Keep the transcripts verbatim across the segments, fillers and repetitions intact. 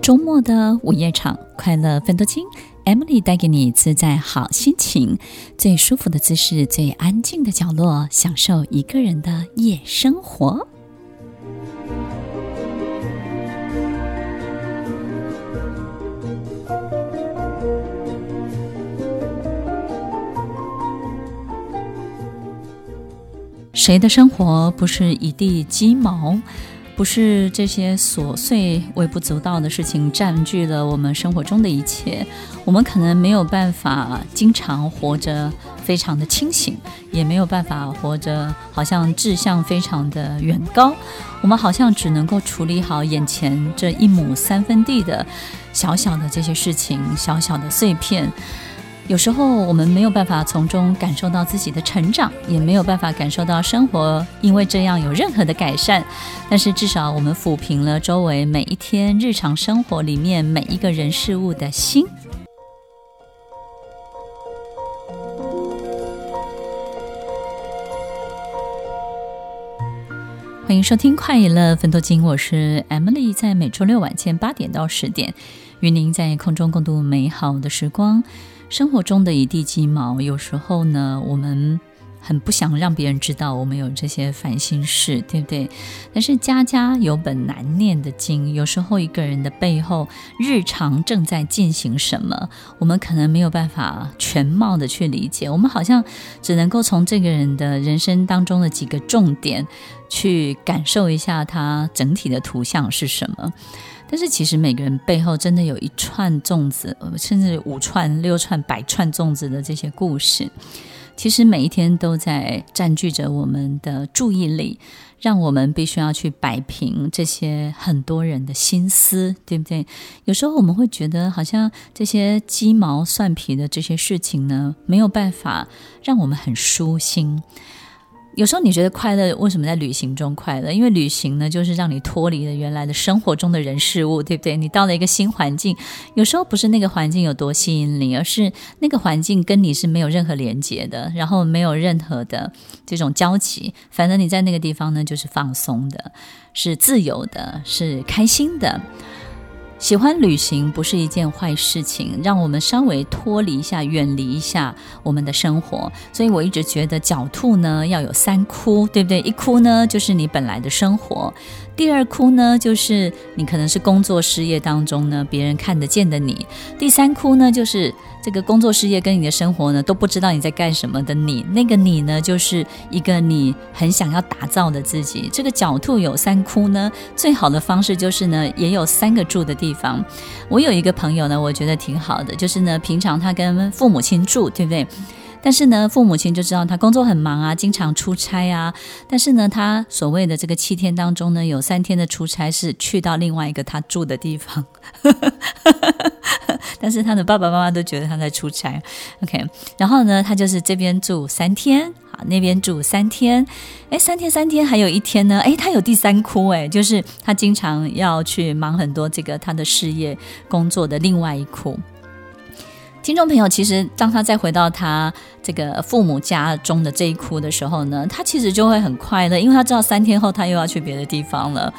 周末的午夜场，快乐分多金， Emily 带给你自在好心情，最舒服的姿势，最安静的角落，享受一个人的夜生活。谁的生活不是一地鸡毛？不是这些琐碎微不足道的事情占据了我们生活中的一切，我们可能没有办法经常活着非常的清醒，也没有办法活着好像志向非常的远高，我们好像只能够处理好眼前这一亩三分地的小小的这些事情，小小的碎片。有时候我们没有办法从中感受到自己的成长，也没有办法感受到生活因为这样有任何的改善，但是至少我们抚平了周围每一天日常生活里面每一个人事物的心。欢迎收听快乐分多金，我是 Emily， 在每周六晚间八点到十点与您在空中共度美好的时光。生活中的一地鸡毛，有时候呢我们很不想让别人知道我们有这些烦心事，对不对？但是家家有本难念的经，有时候一个人的背后日常正在进行什么，我们可能没有办法全貌的去理解，我们好像只能够从这个人的人生当中的几个重点去感受一下他整体的图像是什么。但是其实每个人背后真的有一串粽子，甚至五串六串百串粽子的这些故事，其实每一天都在占据着我们的注意力，让我们必须要去摆平这些很多人的心思，对不对？有时候我们会觉得好像这些鸡毛蒜皮的这些事情呢，没有办法让我们很舒心。有时候你觉得快乐，为什么在旅行中快乐？因为旅行呢，就是让你脱离了原来的生活中的人事物，对不对？你到了一个新环境，有时候不是那个环境有多吸引你，而是那个环境跟你是没有任何连接的，然后没有任何的这种交集。反正你在那个地方呢，就是放松的，是自由的，是开心的。喜欢旅行不是一件坏事情，让我们稍微脱离一下，远离一下我们的生活。所以我一直觉得狡兔呢要有三窟，对不对？一窟呢就是你本来的生活，第二窟呢就是你可能是工作事业当中呢别人看得见的你，第三窟呢就是这个工作事业跟你的生活呢都不知道你在干什么的你，那个你呢就是一个你很想要打造的自己。这个狡兔有三窟呢，最好的方式就是呢也有三个住的地方。我有一个朋友呢，我觉得挺好的，就是呢平常他跟父母亲住，对不对？但是呢父母亲就知道他工作很忙啊，经常出差啊，但是呢他所谓的这个七天当中呢，有三天的出差是去到另外一个他住的地方但是他的爸爸妈妈都觉得他在出差 OK， 然后呢他就是这边住三天，那边住三天，诶，三天三天还有一天呢，诶，他有第三窟，诶，就是他经常要去忙很多这个他的事业工作的另外一窟。听众朋友，其实当他再回到他这个父母家中的这一窟的时候呢，他其实就会很快乐，因为他知道三天后他又要去别的地方了。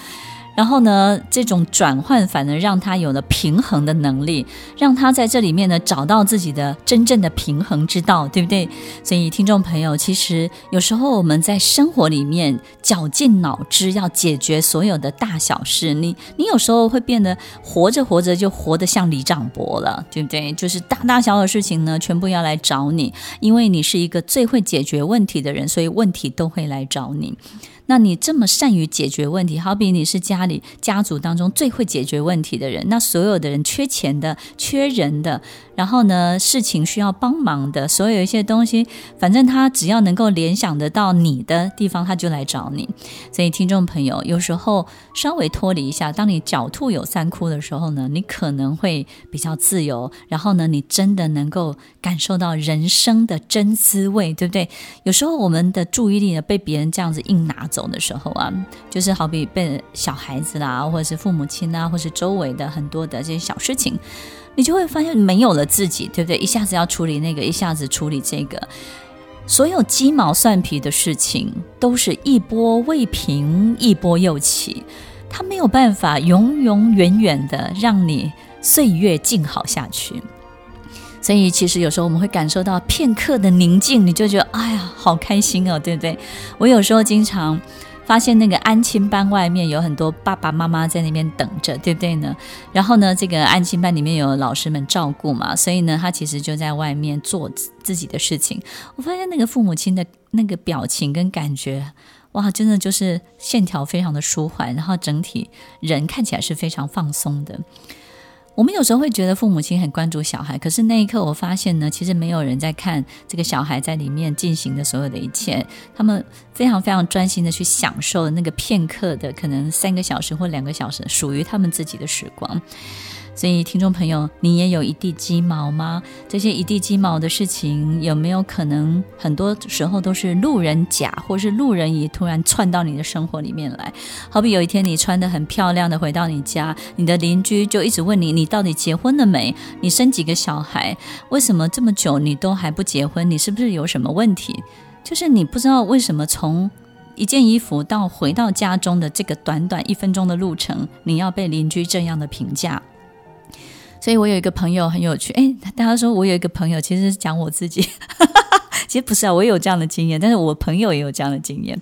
然后呢这种转换反而让他有了平衡的能力，让他在这里面呢找到自己的真正的平衡之道，对不对？所以听众朋友，其实有时候我们在生活里面绞尽脑汁要解决所有的大小事，你你有时候会变得活着活着就活得像李长伯了，对不对？就是大大小小的事情呢全部要来找你，因为你是一个最会解决问题的人，所以问题都会来找你。那你这么善于解决问题，好比你是家里家族当中最会解决问题的人，那所有的人，缺钱的，缺人的，然后呢事情需要帮忙的，所有一些东西，反正他只要能够联想得到你的地方，他就来找你。所以听众朋友，有时候稍微脱离一下，当你狡兔有三窟的时候呢，你可能会比较自由，然后呢你真的能够感受到人生的真滋味，对不对？有时候我们的注意力呢被别人这样子硬拿走的时候啊，就是好比被小孩子啦，或者是父母亲啦，或者是周围的很多的这些小事情，你就会发现没有了自己，对不对？一下子要处理那个，一下子处理这个，所有鸡毛蒜皮的事情都是一波未平一波又起，它没有办法永永远远的让你岁月静好下去。所以其实有时候我们会感受到片刻的宁静，你就觉得哎呀好开心哦，对不对？我有时候经常发现那个安亲班外面有很多爸爸妈妈在那边等着，对不对呢？然后呢，这个安亲班里面有老师们照顾嘛，所以呢，他其实就在外面做自己的事情。我发现那个父母亲的那个表情跟感觉，哇，真的就是线条非常的舒缓，然后整体人看起来是非常放松的。我们有时候会觉得父母亲很关注小孩，可是那一刻我发现呢，其实没有人在看这个小孩在里面进行的所有的一切，他们非常非常专心的去享受那个片刻的可能三个小时或两个小时属于他们自己的时光。所以听众朋友，你也有一地鸡毛吗？这些一地鸡毛的事情有没有可能很多时候都是路人甲或是路人乙突然窜到你的生活里面来？好比有一天你穿得很漂亮的回到你家，你的邻居就一直问你，你到底结婚了没？你生几个小孩？为什么这么久你都还不结婚？你是不是有什么问题？就是你不知道为什么从一件衣服到回到家中的这个短短一分钟的路程，你要被邻居这样的评价。所以我有一个朋友很有趣，诶，大家说我有一个朋友，其实是讲我自己其实不是啊，我也有这样的经验，但是我朋友也有这样的经验。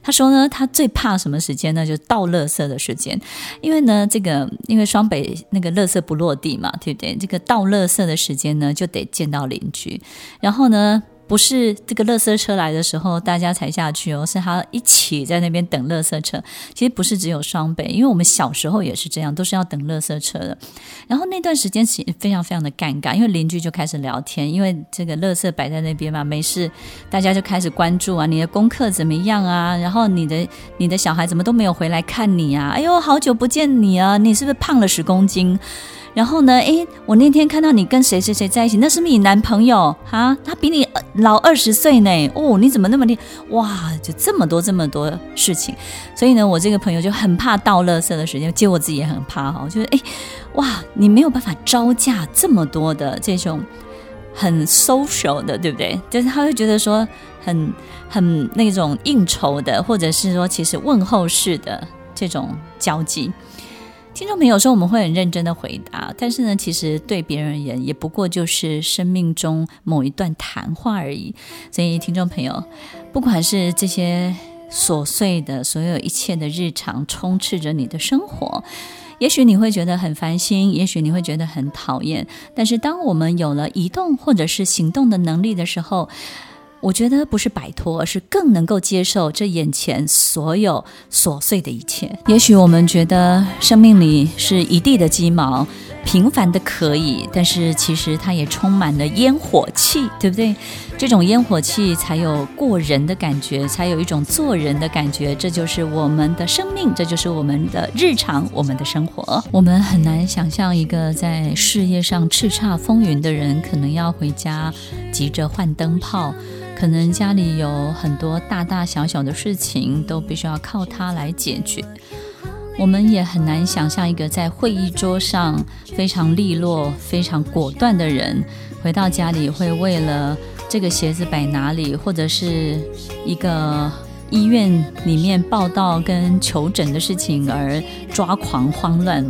他说呢，他最怕什么时间呢？就是倒垃圾的时间。因为呢，这个因为双北那个垃圾不落地嘛，对不对？这个倒垃圾的时间呢，就得见到邻居。然后呢，不是这个垃圾车来的时候大家才下去哦，是他一起在那边等垃圾车。其实不是只有双北，因为我们小时候也是这样，都是要等垃圾车的。然后那段时间非常非常的尴尬，因为邻居就开始聊天，因为这个垃圾摆在那边嘛，没事大家就开始关注啊，你的功课怎么样啊，然后你的你的小孩怎么都没有回来看你啊，哎呦好久不见你啊，你是不是胖了十公斤？然后呢，诶，我那天看到你跟谁谁谁在一起，那是不是你男朋友啊？他比你老二十岁呢，哦，你怎么那么厉害？哇，就这么多这么多事情。所以呢，我这个朋友就很怕倒垃圾的时间，其实我自己也很怕哈，就是诶，哇，你没有办法招架这么多的这种很 social 的，对不对？就是他会觉得说很很那种应酬的，或者是说其实问候式的这种交际。听众朋友，有时候我们会很认真的回答，但是呢，其实对别人而言也不过就是生命中某一段谈话而已。所以听众朋友，不管是这些琐碎的所有一切的日常充斥着你的生活，也许你会觉得很烦心，也许你会觉得很讨厌，但是当我们有了移动或者是行动的能力的时候，我觉得不是摆脱，而是更能够接受这眼前所有琐碎的一切。也许我们觉得生命里是一地的鸡毛，平凡的可以，但是其实它也充满了烟火气，对不对？这种烟火气才有过人的感觉，才有一种做人的感觉。这就是我们的生命，这就是我们的日常，我们的生活。我们很难想象一个在事业上叱咤风云的人，可能要回家急着换灯泡，可能家里有很多大大小小的事情都必须要靠它来解决。我们也很难想象一个在会议桌上非常利落非常果断的人，回到家里会为了这个鞋子摆哪里，或者是一个医院里面报到跟求诊的事情而抓狂慌乱。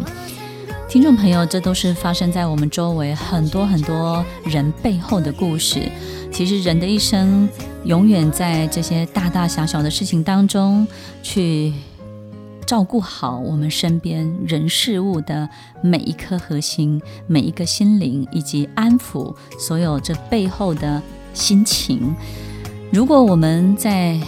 听众朋友，这都是发生在我们周围很多很多人背后的故事。其实人的一生永远在这些大大小小的事情当中去照顾好我们身边人事物的每一颗核心，每一个心灵，以及安抚所有这背后的心情。如果我们在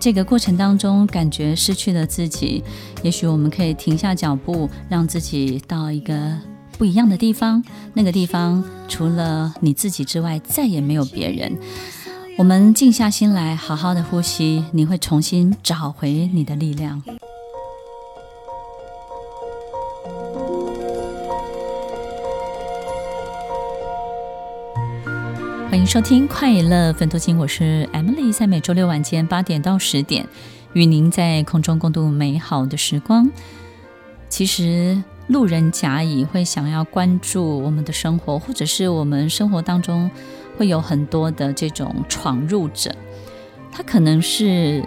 这个过程当中感觉失去了自己，也许我们可以停下脚步，让自己到一个不一样的地方，那个地方除了你自己之外再也没有别人。我们静下心来好好的呼吸，你会重新找回你的力量。欢迎收听快乐分多金，我是 Emily， 在每周六晚间八点到十点与您在空中共度美好的时光。其实路人甲乙会想要关注我们的生活，或者是我们生活当中会有很多的这种闯入者，他可能是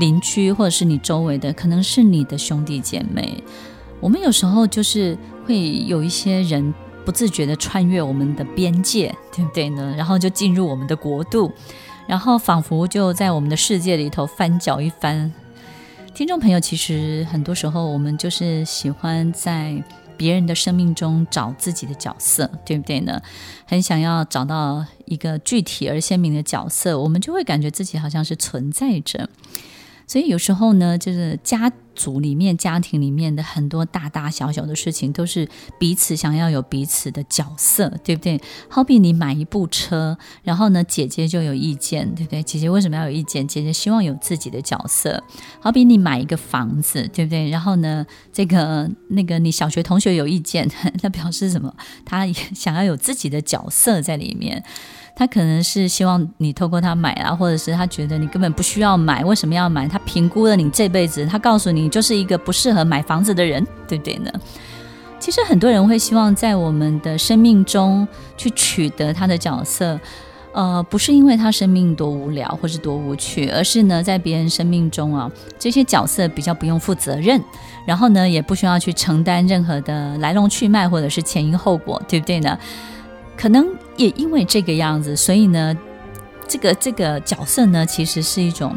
邻居或者是你周围的，可能是你的兄弟姐妹。我们有时候就是会有一些人不自觉地穿越我们的边界，对不对呢？然后就进入我们的国度，然后仿佛就在我们的世界里头翻搅一番。听众朋友，其实很多时候我们就是喜欢在别人的生命中找自己的角色，对不对呢？很想要找到一个具体而鲜明的角色，我们就会感觉自己好像是存在着。所以有时候呢，就是家族里面家庭里面的很多大大小小的事情都是彼此想要有彼此的角色，对不对？好比你买一部车，然后呢姐姐就有意见，对不对？姐姐为什么要有意见？姐姐希望有自己的角色。好比你买一个房子，对不对？然后呢这个那个你小学同学有意见，那表示什么？他想要有自己的角色在里面，他可能是希望你透过他买啦，或者是他觉得你根本不需要买，为什么要买？他评估了你这辈子，他告诉你你就是一个不适合买房子的人，对不对呢？其实很多人会希望在我们的生命中去取得他的角色，呃，不是因为他生命多无聊或是多无趣，而是呢在别人生命中啊，这些角色比较不用负责任，然后呢也不需要去承担任何的来龙去脉或者是前因后果，对不对呢？可能也因为这个样子，所以呢这个这个角色呢其实是一种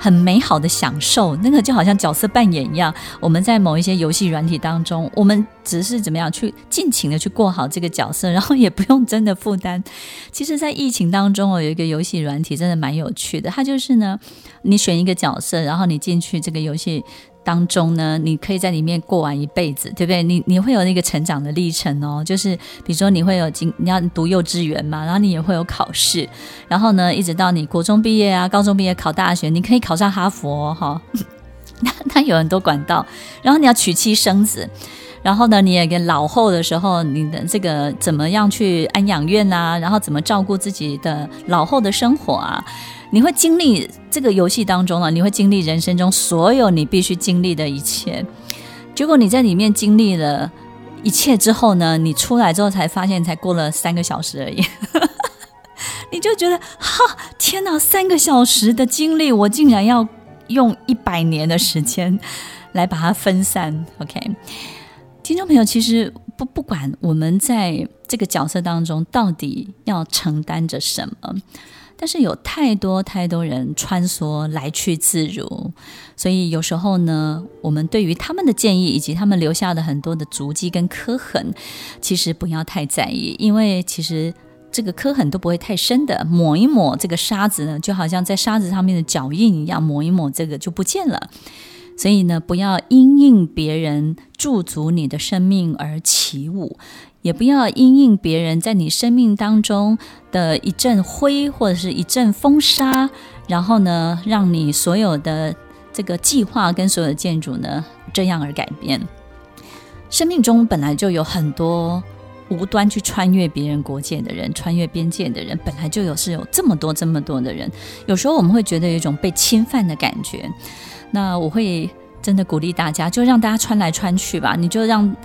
很美好的享受。那个就好像角色扮演一样，我们在某一些游戏软体当中，我们只是怎么样去尽情的去过好这个角色，然后也不用真的负担。其实在疫情当中，我有一个游戏软体真的蛮有趣的，它就是呢你选一个角色，然后你进去这个游戏当中呢，你可以在里面过完一辈子，对不对？你你会有那个成长的历程哦，就是比如说你会有你要读幼稚园嘛，然后你也会有考试，然后呢，一直到你国中毕业啊，高中毕业考大学，你可以考上哈佛哦，那那有很多管道。然后你要娶妻生子，然后呢，你也跟老后的时候，你的这个怎么样去安养院啊，然后怎么照顾自己的老后的生活啊。你会经历这个游戏当中了，你会经历人生中所有你必须经历的一切。结果你在里面经历了一切之后呢，你出来之后才发现才过了三个小时而已你就觉得哈，天哪，三个小时的经历我竟然要用一百年的时间来把它分散。 OK， 听众朋友，其实不不管我们在这个角色当中到底要承担着什么，但是有太多太多人穿梭来去自如，所以有时候呢，我们对于他们的建议以及他们留下的很多的足迹跟刻痕，其实不要太在意，因为其实这个刻痕都不会太深的，抹一抹这个沙子呢，就好像在沙子上面的脚印一样，抹一抹这个就不见了。所以呢，不要因应别人驻足你的生命而起舞，也不要因应别人在你生命当中的一阵灰或者是一阵风沙，然后呢，让你所有的这个计划跟所有的建筑呢，这样而改变。生命中本来就有很多无端去穿越别人国界的人，穿越边界的人，本来就有是有这么多这么多的人，有时候我们会觉得有一种被侵犯的感觉。那我会真的鼓励大家，就让大家穿来穿去吧，你就让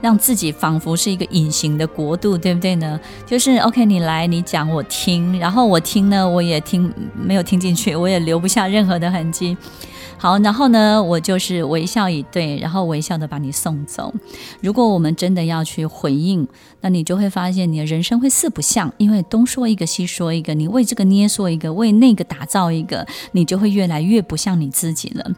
让自己仿佛是一个隐形的国度，对不对呢？就是 OK， 你来你讲我听，然后我听呢我也听没有听进去，我也留不下任何的痕迹。好，然后呢我就是微笑以对，然后微笑的把你送走。如果我们真的要去回应，那你就会发现你的人生会四不像，因为东说一个西说一个，你为这个捏塑一个，为那个打造一个，你就会越来越不像你自己了。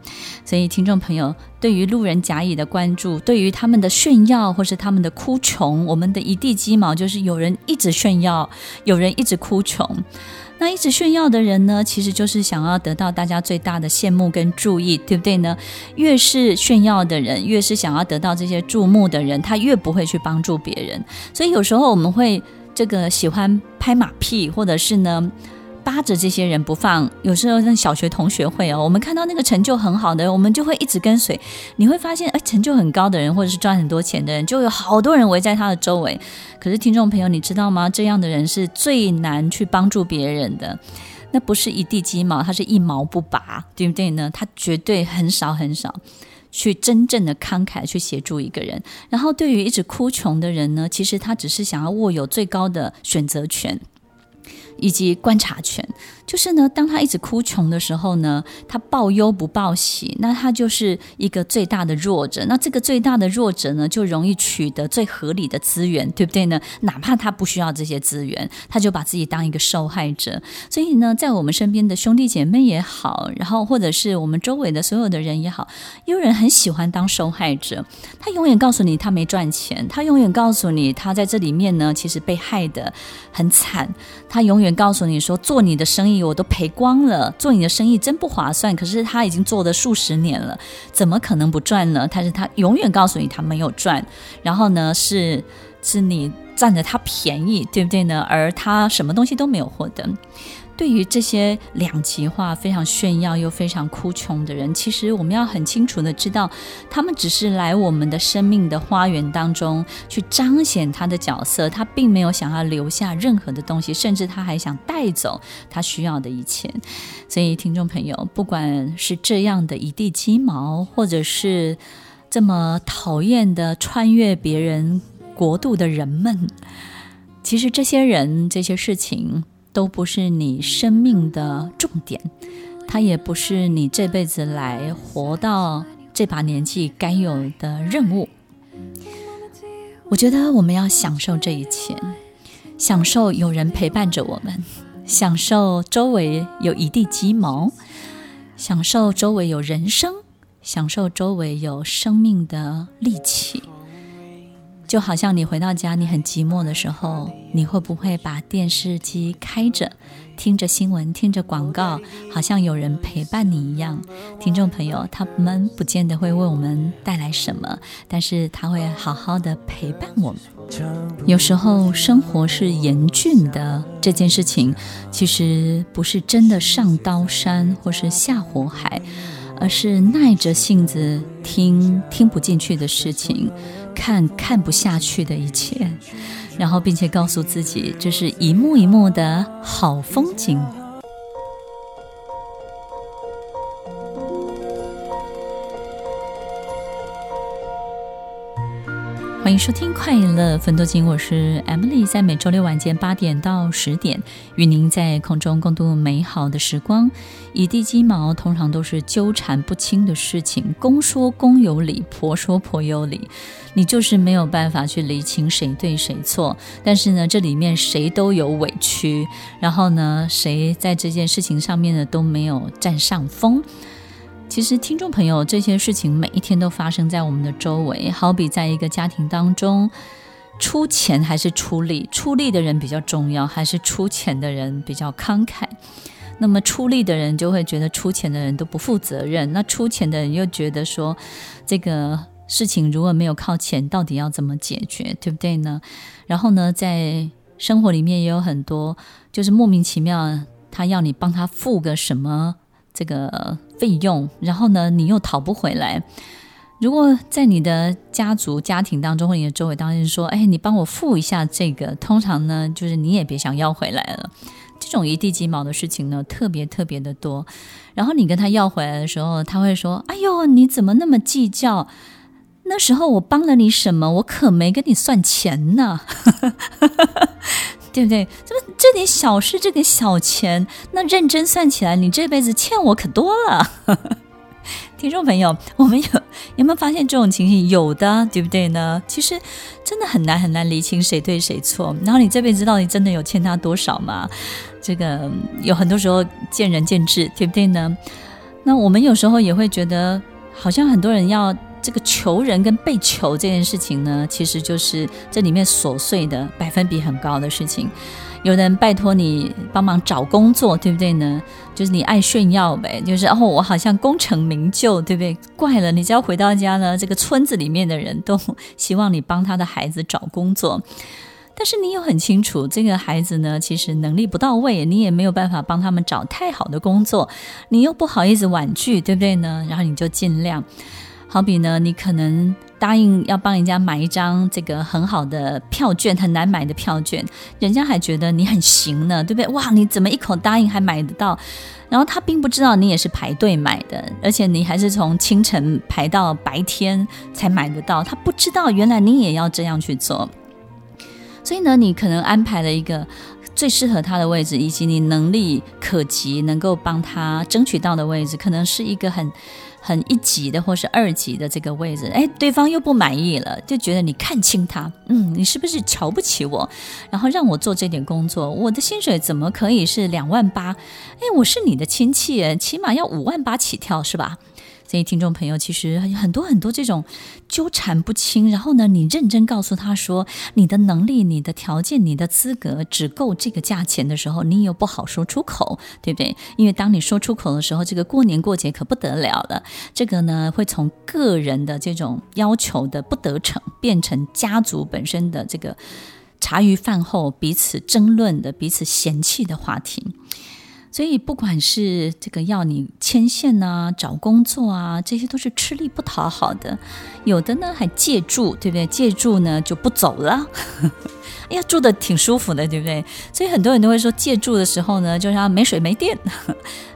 所以听众朋友，对于路人甲乙的关注，对于他们的炫耀或是他们的哭穷，我们的一地鸡毛就是有人一直炫耀，有人一直哭穷。那一直炫耀的人呢，其实就是想要得到大家最大的羡慕跟注意，对不对呢？越是炫耀的人，越是想要得到这些注目的人，他越不会去帮助别人。所以有时候我们会这个喜欢拍马屁，或者是呢扒着这些人不放。有时候像小学同学会哦，我们看到那个成就很好的，我们就会一直跟随。你会发现，哎，成就很高的人，或者是赚很多钱的人，就有好多人围在他的周围。可是听众朋友，你知道吗？这样的人是最难去帮助别人的。那不是一地鸡毛，他是一毛不拔，对不对呢？他绝对很少很少去真正的慷慨去协助一个人。然后对于一直哭穷的人呢，其实他只是想要握有最高的选择权。以及观察权，就是呢，当他一直哭穷的时候呢，他报忧不报喜，那他就是一个最大的弱者。那这个最大的弱者呢，就容易取得最合理的资源，对不对呢？哪怕他不需要这些资源，他就把自己当一个受害者。所以呢，在我们身边的兄弟姐妹也好，然后或者是我们周围的所有的人也好，有人很喜欢当受害者，他永远告诉你他没赚钱，他永远告诉你他在这里面呢，其实被害得很惨，他永远告诉你说做你的生意我都赔光了，做你的生意真不划算，可是他已经做了数十年了，怎么可能不赚呢？但是他永远告诉你他没有赚，然后呢是是你占着他便宜，对不对呢？而他什么东西都没有获得。对于这些两极化、非常炫耀又非常哭穷的人，其实我们要很清楚的知道，他们只是来我们的生命的花园当中去彰显他的角色，他并没有想要留下任何的东西，甚至他还想带走他需要的一切。所以听众朋友，不管是这样的一地鸡毛，或者是这么讨厌的穿越别人国度的人们，其实这些人、这些事情都不是你生命的重点，它也不是你这辈子来活到这把年纪该有的任务。我觉得我们要享受这一切，享受有人陪伴着我们，享受周围有一地鸡毛，享受周围有人生，享受周围有生命的力气。就好像你回到家，你很寂寞的时候，你会不会把电视机开着，听着新闻，听着广告，好像有人陪伴你一样？听众朋友，他们不见得会为我们带来什么，但是他会好好的陪伴我们。有时候生活是严峻的，这件事情其实不是真的上刀山或是下火海，而是耐着性子听听不进去的事情，看看不下去的一切，然后并且告诉自己，这是一幕一幕的好风景。欢迎收听快乐芬多精，我是 Emily， 在每周六晚间八点到十点，与您在空中共度美好的时光。一地鸡毛通常都是纠缠不清的事情，公说公有理，婆说婆有理，你就是没有办法去厘清谁对谁错。但是呢，这里面谁都有委屈，然后呢，谁在这件事情上面呢都没有占上风。其实听众朋友，这些事情每一天都发生在我们的周围，好比在一个家庭当中，出钱还是出力，出力的人比较重要，还是出钱的人比较慷慨？那么出力的人就会觉得出钱的人都不负责任，那出钱的人又觉得说，这个事情如果没有靠钱，到底要怎么解决，对不对呢？然后呢，在生活里面也有很多，就是莫名其妙，他要你帮他付个什么这个费用，然后呢你又讨不回来。如果在你的家族家庭当中，或你的周围当中说，哎，你帮我付一下这个，通常呢就是你也别想要回来了。这种一地鸡毛的事情呢特别特别的多，然后你跟他要回来的时候，他会说，哎呦，你怎么那么计较，那时候我帮了你什么，我可没跟你算钱呢对不对？这点小事，这点小钱，那认真算起来，你这辈子欠我可多了听众朋友，我们有有没有发现这种情形？有的，对不对呢？其实真的很难很难厘清谁对谁错，然后你这辈子到底真的有欠他多少吗？这个有很多时候见仁见智，对不对呢？那我们有时候也会觉得，好像很多人要这个求人跟被求这件事情呢，其实就是这里面琐碎的百分比很高的事情。有人拜托你帮忙找工作，对不对呢？就是你爱炫耀呗，就是哦，我好像功成名就，对不对？怪了，你只要回到家呢，这个村子里面的人都希望你帮他的孩子找工作。但是你又很清楚，这个孩子呢，其实能力不到位，你也没有办法帮他们找太好的工作，你又不好意思婉拒，对不对呢？然后你就尽量。好比呢，你可能答应要帮人家买一张这个很好的票券，很难买的票券，人家还觉得你很行呢，对不对？哇，你怎么一口答应还买得到？然后他并不知道你也是排队买的，而且你还是从清晨排到白天才买得到，他不知道原来你也要这样去做。所以呢，你可能安排了一个最适合他的位置，以及你能力可及能够帮他争取到的位置，可能是一个很很一级的或是二级的这个位置，哎，对方又不满意了，就觉得你看清他，嗯，你是不是瞧不起我，然后让我做这点工作，我的薪水怎么可以是两万八？哎，我是你的亲戚，起码要五万八起跳，是吧？所以听众朋友，其实很多很多这种纠缠不清，然后呢，你认真告诉他说你的能力、你的条件、你的资格只够这个价钱的时候，你又不好说出口，对不对？因为当你说出口的时候，这个过年过节可不得了了，这个呢会从个人的这种要求的不得逞，变成家族本身的这个茶余饭后彼此争论的、彼此嫌弃的话题。所以不管是这个要你牵线啊、找工作啊，这些都是吃力不讨好的。有的呢还借住，对不对？借住呢就不走了哎呀，住的挺舒服的，对不对？所以很多人都会说，借住的时候呢就是要没水没电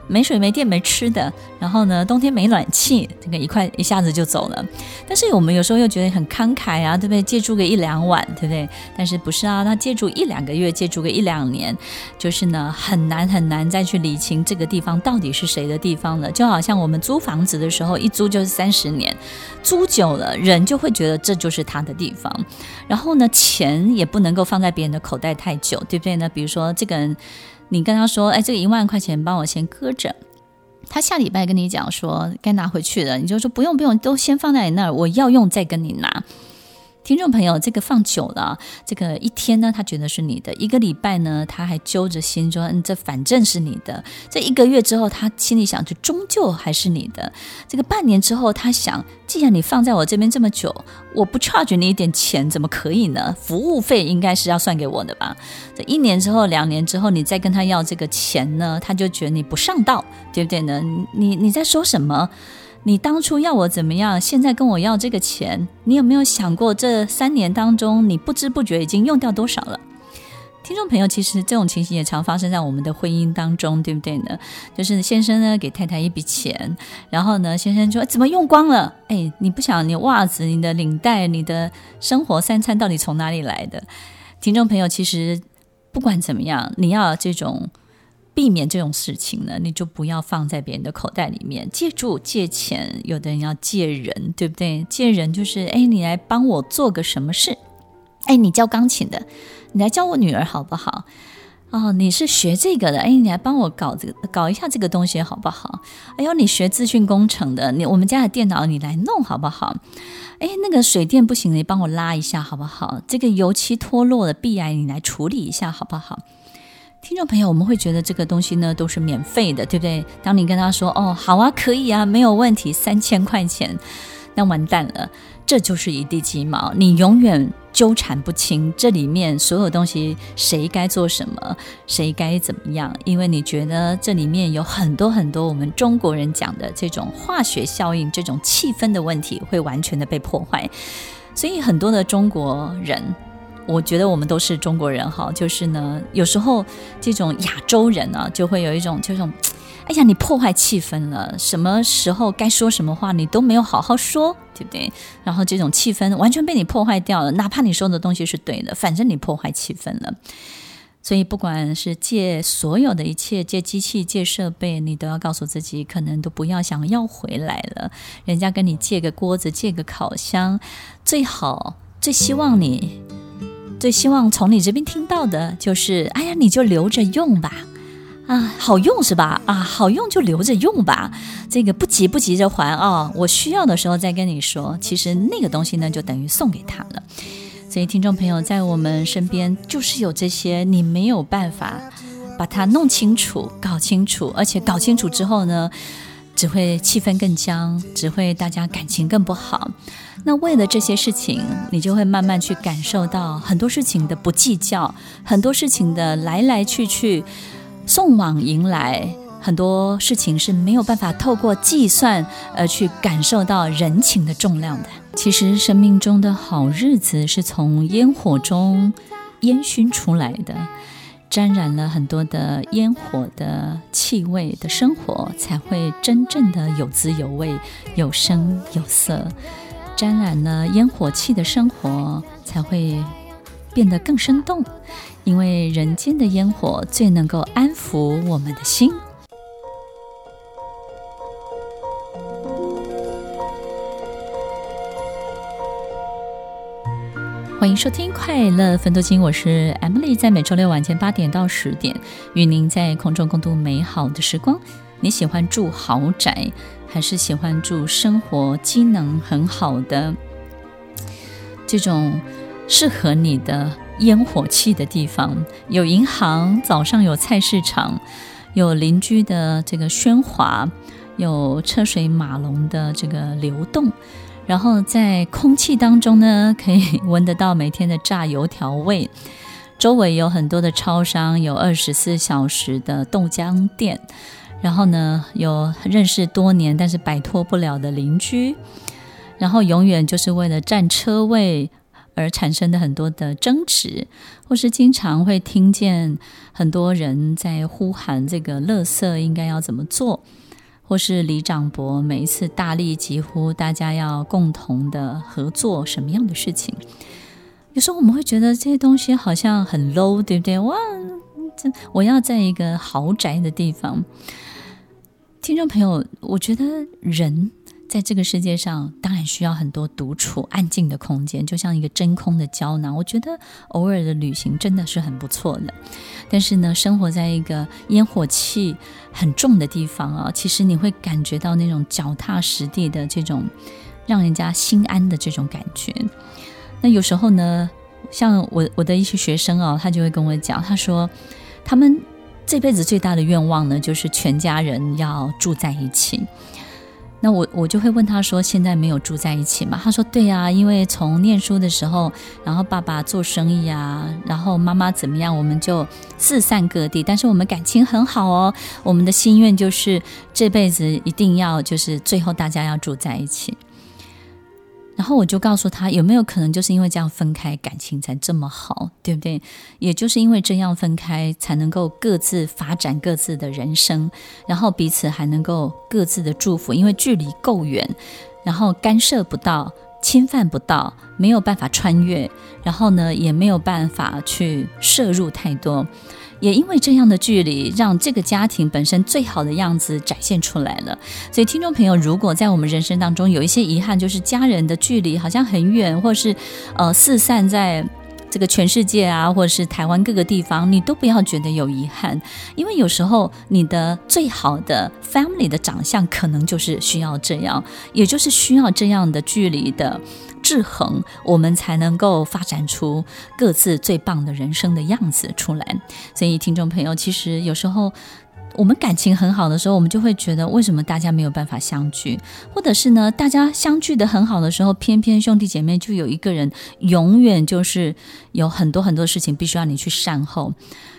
没水没电没吃的，然后呢冬天没暖气，这个一块一下子就走了。但是我们有时候又觉得很慷慨啊，对不对？借住个一两晚，对不对？但是不是啊，他借住一两个月，借住个一两年，就是呢很难很难再去理清这个地方到底是谁的地方了。就好像我们租房子的时候，一租就是三十年，租久了人就会觉得这就是他的地方。然后呢，钱也不能够放在别人的口袋太久，对不对呢？比如说这个人，你跟他说，哎，这个一万块钱帮我先搁着。他下礼拜跟你讲说该拿回去了，你就说不用不用，都先放在你那儿，我要用再跟你拿。听众朋友，这个放久了，这个一天呢他觉得是你的，一个礼拜呢他还揪着心说、嗯、这反正是你的，这一个月之后他心里想就终究还是你的，这个半年之后他想，既然你放在我这边这么久，我不 charge 你一点钱怎么可以呢？服务费应该是要算给我的吧。这一年之后两年之后你再跟他要这个钱呢，他就觉得你不上道，对不对呢？你你在说什么？你当初要我怎么样，现在跟我要这个钱，你有没有想过这三年当中你不知不觉已经用掉多少了？听众朋友，其实这种情形也常发生在我们的婚姻当中，对不对呢？就是先生呢给太太一笔钱，然后呢先生说怎么用光了，哎，你不想你袜子、你的领带、你的生活三餐到底从哪里来的？听众朋友，其实不管怎么样，你要这种避免这种事情呢，你就不要放在别人的口袋里面。借住、借钱，有的人要借人，对不对？借人就是，哎，你来帮我做个什么事？哎，你教钢琴的，你来教我女儿好不好？哦，你是学这个的，哎，你来帮我搞这个，搞一下这个东西好不好？哎呦，你学资讯工程的，你我们家的电脑你来弄好不好？哎，那个水电不行，你帮我拉一下好不好？这个油漆脱落的壁癌，你来处理一下好不好？听众朋友，我们会觉得这个东西呢都是免费的，对不对？当你跟他说哦，好啊，可以啊，没有问题，三千块钱，那完蛋了，这就是一地鸡毛，你永远纠缠不清。这里面所有东西，谁该做什么，谁该怎么样？因为你觉得这里面有很多很多我们中国人讲的这种化学效应，这种气氛的问题会完全的被破坏。所以很多的中国人，我觉得我们都是中国人哈，就是呢，有时候这种亚洲人呢、啊，就会有一种这种，哎呀，你破坏气氛了，什么时候该说什么话你都没有好好说，对不对？然后这种气氛完全被你破坏掉了，哪怕你说的东西是对的，反正你破坏气氛了。所以不管是借所有的一切，借机器、借设备，你都要告诉自己，可能都不要想要回来了。人家跟你借个锅子、借个烤箱，最好最希望你。最希望从你这边听到的就是，哎呀，你就留着用吧，啊，好用是吧？啊，好用就留着用吧，这个不急不急着还啊、哦，我需要的时候再跟你说。其实那个东西呢，就等于送给他了。所以听众朋友，在我们身边就是有这些，你没有办法把它弄清楚、搞清楚，而且搞清楚之后呢，只会气氛更僵，只会大家感情更不好。那为了这些事情，你就会慢慢去感受到很多事情的不计较，很多事情的来来去去，送往迎来，很多事情是没有办法透过计算而去感受到人情的重量的。其实生命中的好日子是从烟火中烟熏出来的，沾染了很多的烟火的气味的生活，才会真正的有滋有味、有声有色。沾染了烟火气的生活，才会变得更生动，因为人间的烟火最能够安抚我们的心。欢迎收听快乐分多金，我是 Emily， 在每周六晚间八点到十点，与您在空中共度美好的时光。你喜欢住豪宅，还是喜欢住生活机能很好的这种适合你的烟火气的地方？有银行，早上有菜市场，有邻居的这个喧哗，有车水马龙的这个流动。然后在空气当中呢，可以闻得到每天的炸油条味，周围有很多的超商，有二十四小时的豆浆店，然后呢有认识多年但是摆脱不了的邻居，然后永远就是为了占车位而产生的很多的争执，或是经常会听见很多人在呼喊这个垃圾应该要怎么做，或是里长伯每一次大力疾呼大家要共同的合作什么样的事情。有时候我们会觉得这些东西好像很 low， 对不对？哇，我要在一个豪宅的地方。听众朋友，我觉得人在这个世界上当然需要很多独处安静的空间，就像一个真空的胶囊，我觉得偶尔的旅行真的是很不错的。但是呢，生活在一个烟火气很重的地方啊，其实你会感觉到那种脚踏实地的这种让人家心安的这种感觉。那有时候呢，像 我, 我的一些学生啊，他就会跟我讲，他说他们这辈子最大的愿望呢，就是全家人要住在一起。那 我, 我就会问他说，现在没有住在一起嘛？他说对啊，因为从念书的时候，然后爸爸做生意啊，然后妈妈怎么样，我们就四散各地，但是我们感情很好哦，我们的心愿就是这辈子一定要就是最后大家要住在一起。然后我就告诉他，有没有可能就是因为这样分开感情才这么好，对不对？也就是因为这样分开才能够各自发展各自的人生，然后彼此还能够各自的祝福，因为距离够远，然后干涉不到，侵犯不到，没有办法穿越，然后呢也没有办法去摄入太多。也因为这样的距离，让这个家庭本身最好的样子展现出来了。所以听众朋友，如果在我们人生当中有一些遗憾，就是家人的距离好像很远，或是呃四散在这个全世界啊，或者是台湾各个地方，你都不要觉得有遗憾，因为有时候你的最好的 family 的长相可能就是需要这样，也就是需要这样的距离的制衡，我们才能够发展出各自最棒的人生的样子出来。所以听众朋友，其实有时候我们感情很好的时候，我们就会觉得为什么大家没有办法相聚，或者是呢，大家相聚的很好的时候，偏偏兄弟姐妹就有一个人永远就是有很多很多事情必须要你去善后。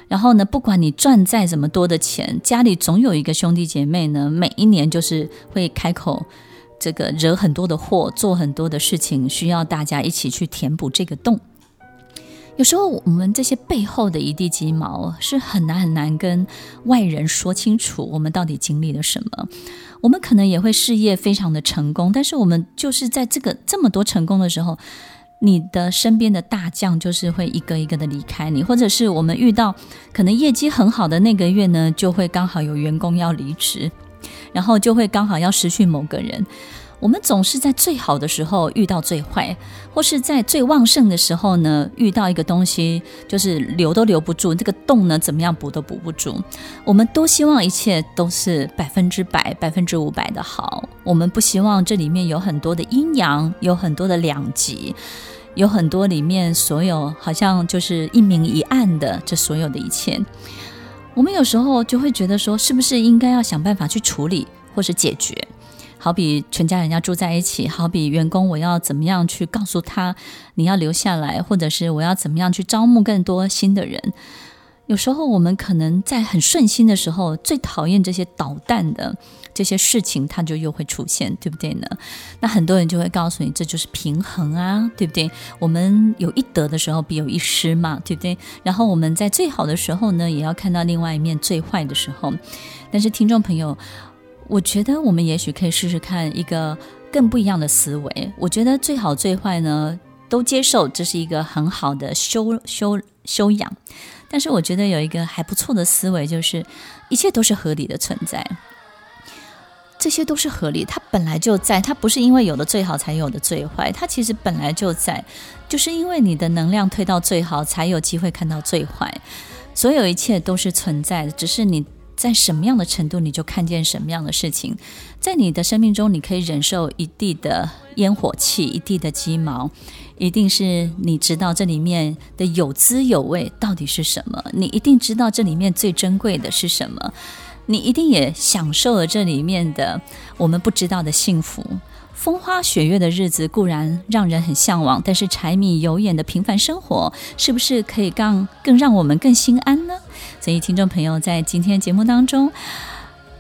然后呢，不管你赚再怎么多的钱，家里总有一个兄弟姐妹呢，每一年就是会开口这个惹很多的祸，做很多的事情，需要大家一起去填补这个洞。有时候我们这些背后的一地鸡毛是很难很难跟外人说清楚，我们到底经历了什么。我们可能也会事业非常的成功，但是我们就是在这个这么多成功的时候，你的身边的大将就是会一个一个的离开你，或者是我们遇到可能业绩很好的那个月呢，就会刚好有员工要离职，然后就会刚好要失去某个人。我们总是在最好的时候遇到最坏，或是在最旺盛的时候呢，遇到一个东西就是留都留不住，这个洞呢怎么样补都补不住。我们都希望一切都是百分之百、百分之五百的好，我们不希望这里面有很多的阴阳，有很多的两极，有很多里面所有好像就是一明一暗的这所有的一切。我们有时候就会觉得说，是不是应该要想办法去处理或是解决。好比全家人要住在一起，好比员工我要怎么样去告诉他你要留下来，或者是我要怎么样去招募更多新的人。有时候我们可能在很顺心的时候，最讨厌这些捣蛋的这些事情，它就又会出现，对不对呢？那很多人就会告诉你，这就是平衡啊，对不对？我们有一得的时候必有一失嘛，对不对？然后我们在最好的时候呢，也要看到另外一面最坏的时候。但是听众朋友，我觉得我们也许可以试试看一个更不一样的思维。我觉得最好最坏呢，都接受，这是一个很好的修修修养。但是我觉得有一个还不错的思维，就是一切都是合理的存在，这些都是合理，它本来就在，它不是因为有的最好才有的最坏，它其实本来就在，就是因为你的能量推到最好，才有机会看到最坏。所有一切都是存在的，只是你在什么样的程度你就看见什么样的事情。在你的生命中，你可以忍受一地的烟火气，一地的鸡毛，一定是你知道这里面的有滋有味到底是什么，你一定知道这里面最珍贵的是什么，你一定也享受了这里面的我们不知道的幸福。风花雪月的日子固然让人很向往，但是柴米油盐的平凡生活是不是可以更更让我们更心安呢？所以听众朋友，在今天节目当中，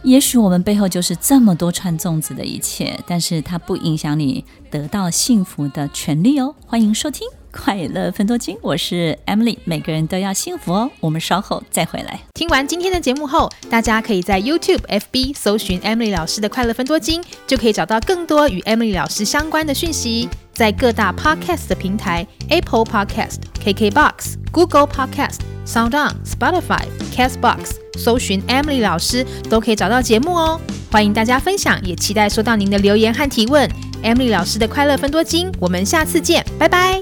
也许我们背后就是这么多串粽子的一切，但是它不影响你得到幸福的权利哦。欢迎收听快乐分多金，我是 Emily， 每个人都要幸福哦。我们稍后再回来。听完今天的节目后，大家可以在 YouTube、F B 搜寻 Emily 老师的快乐分多金，就可以找到更多与 Emily 老师相关的讯息。在各大 Podcast 的平台 Apple Podcast、KKBox、Google Podcast、SoundOn、Spotify、Castbox 搜寻 Emily 老师，都可以找到节目哦。欢迎大家分享，也期待收到您的留言和提问。Emily 老师的快乐分多金，我们下次见，拜拜。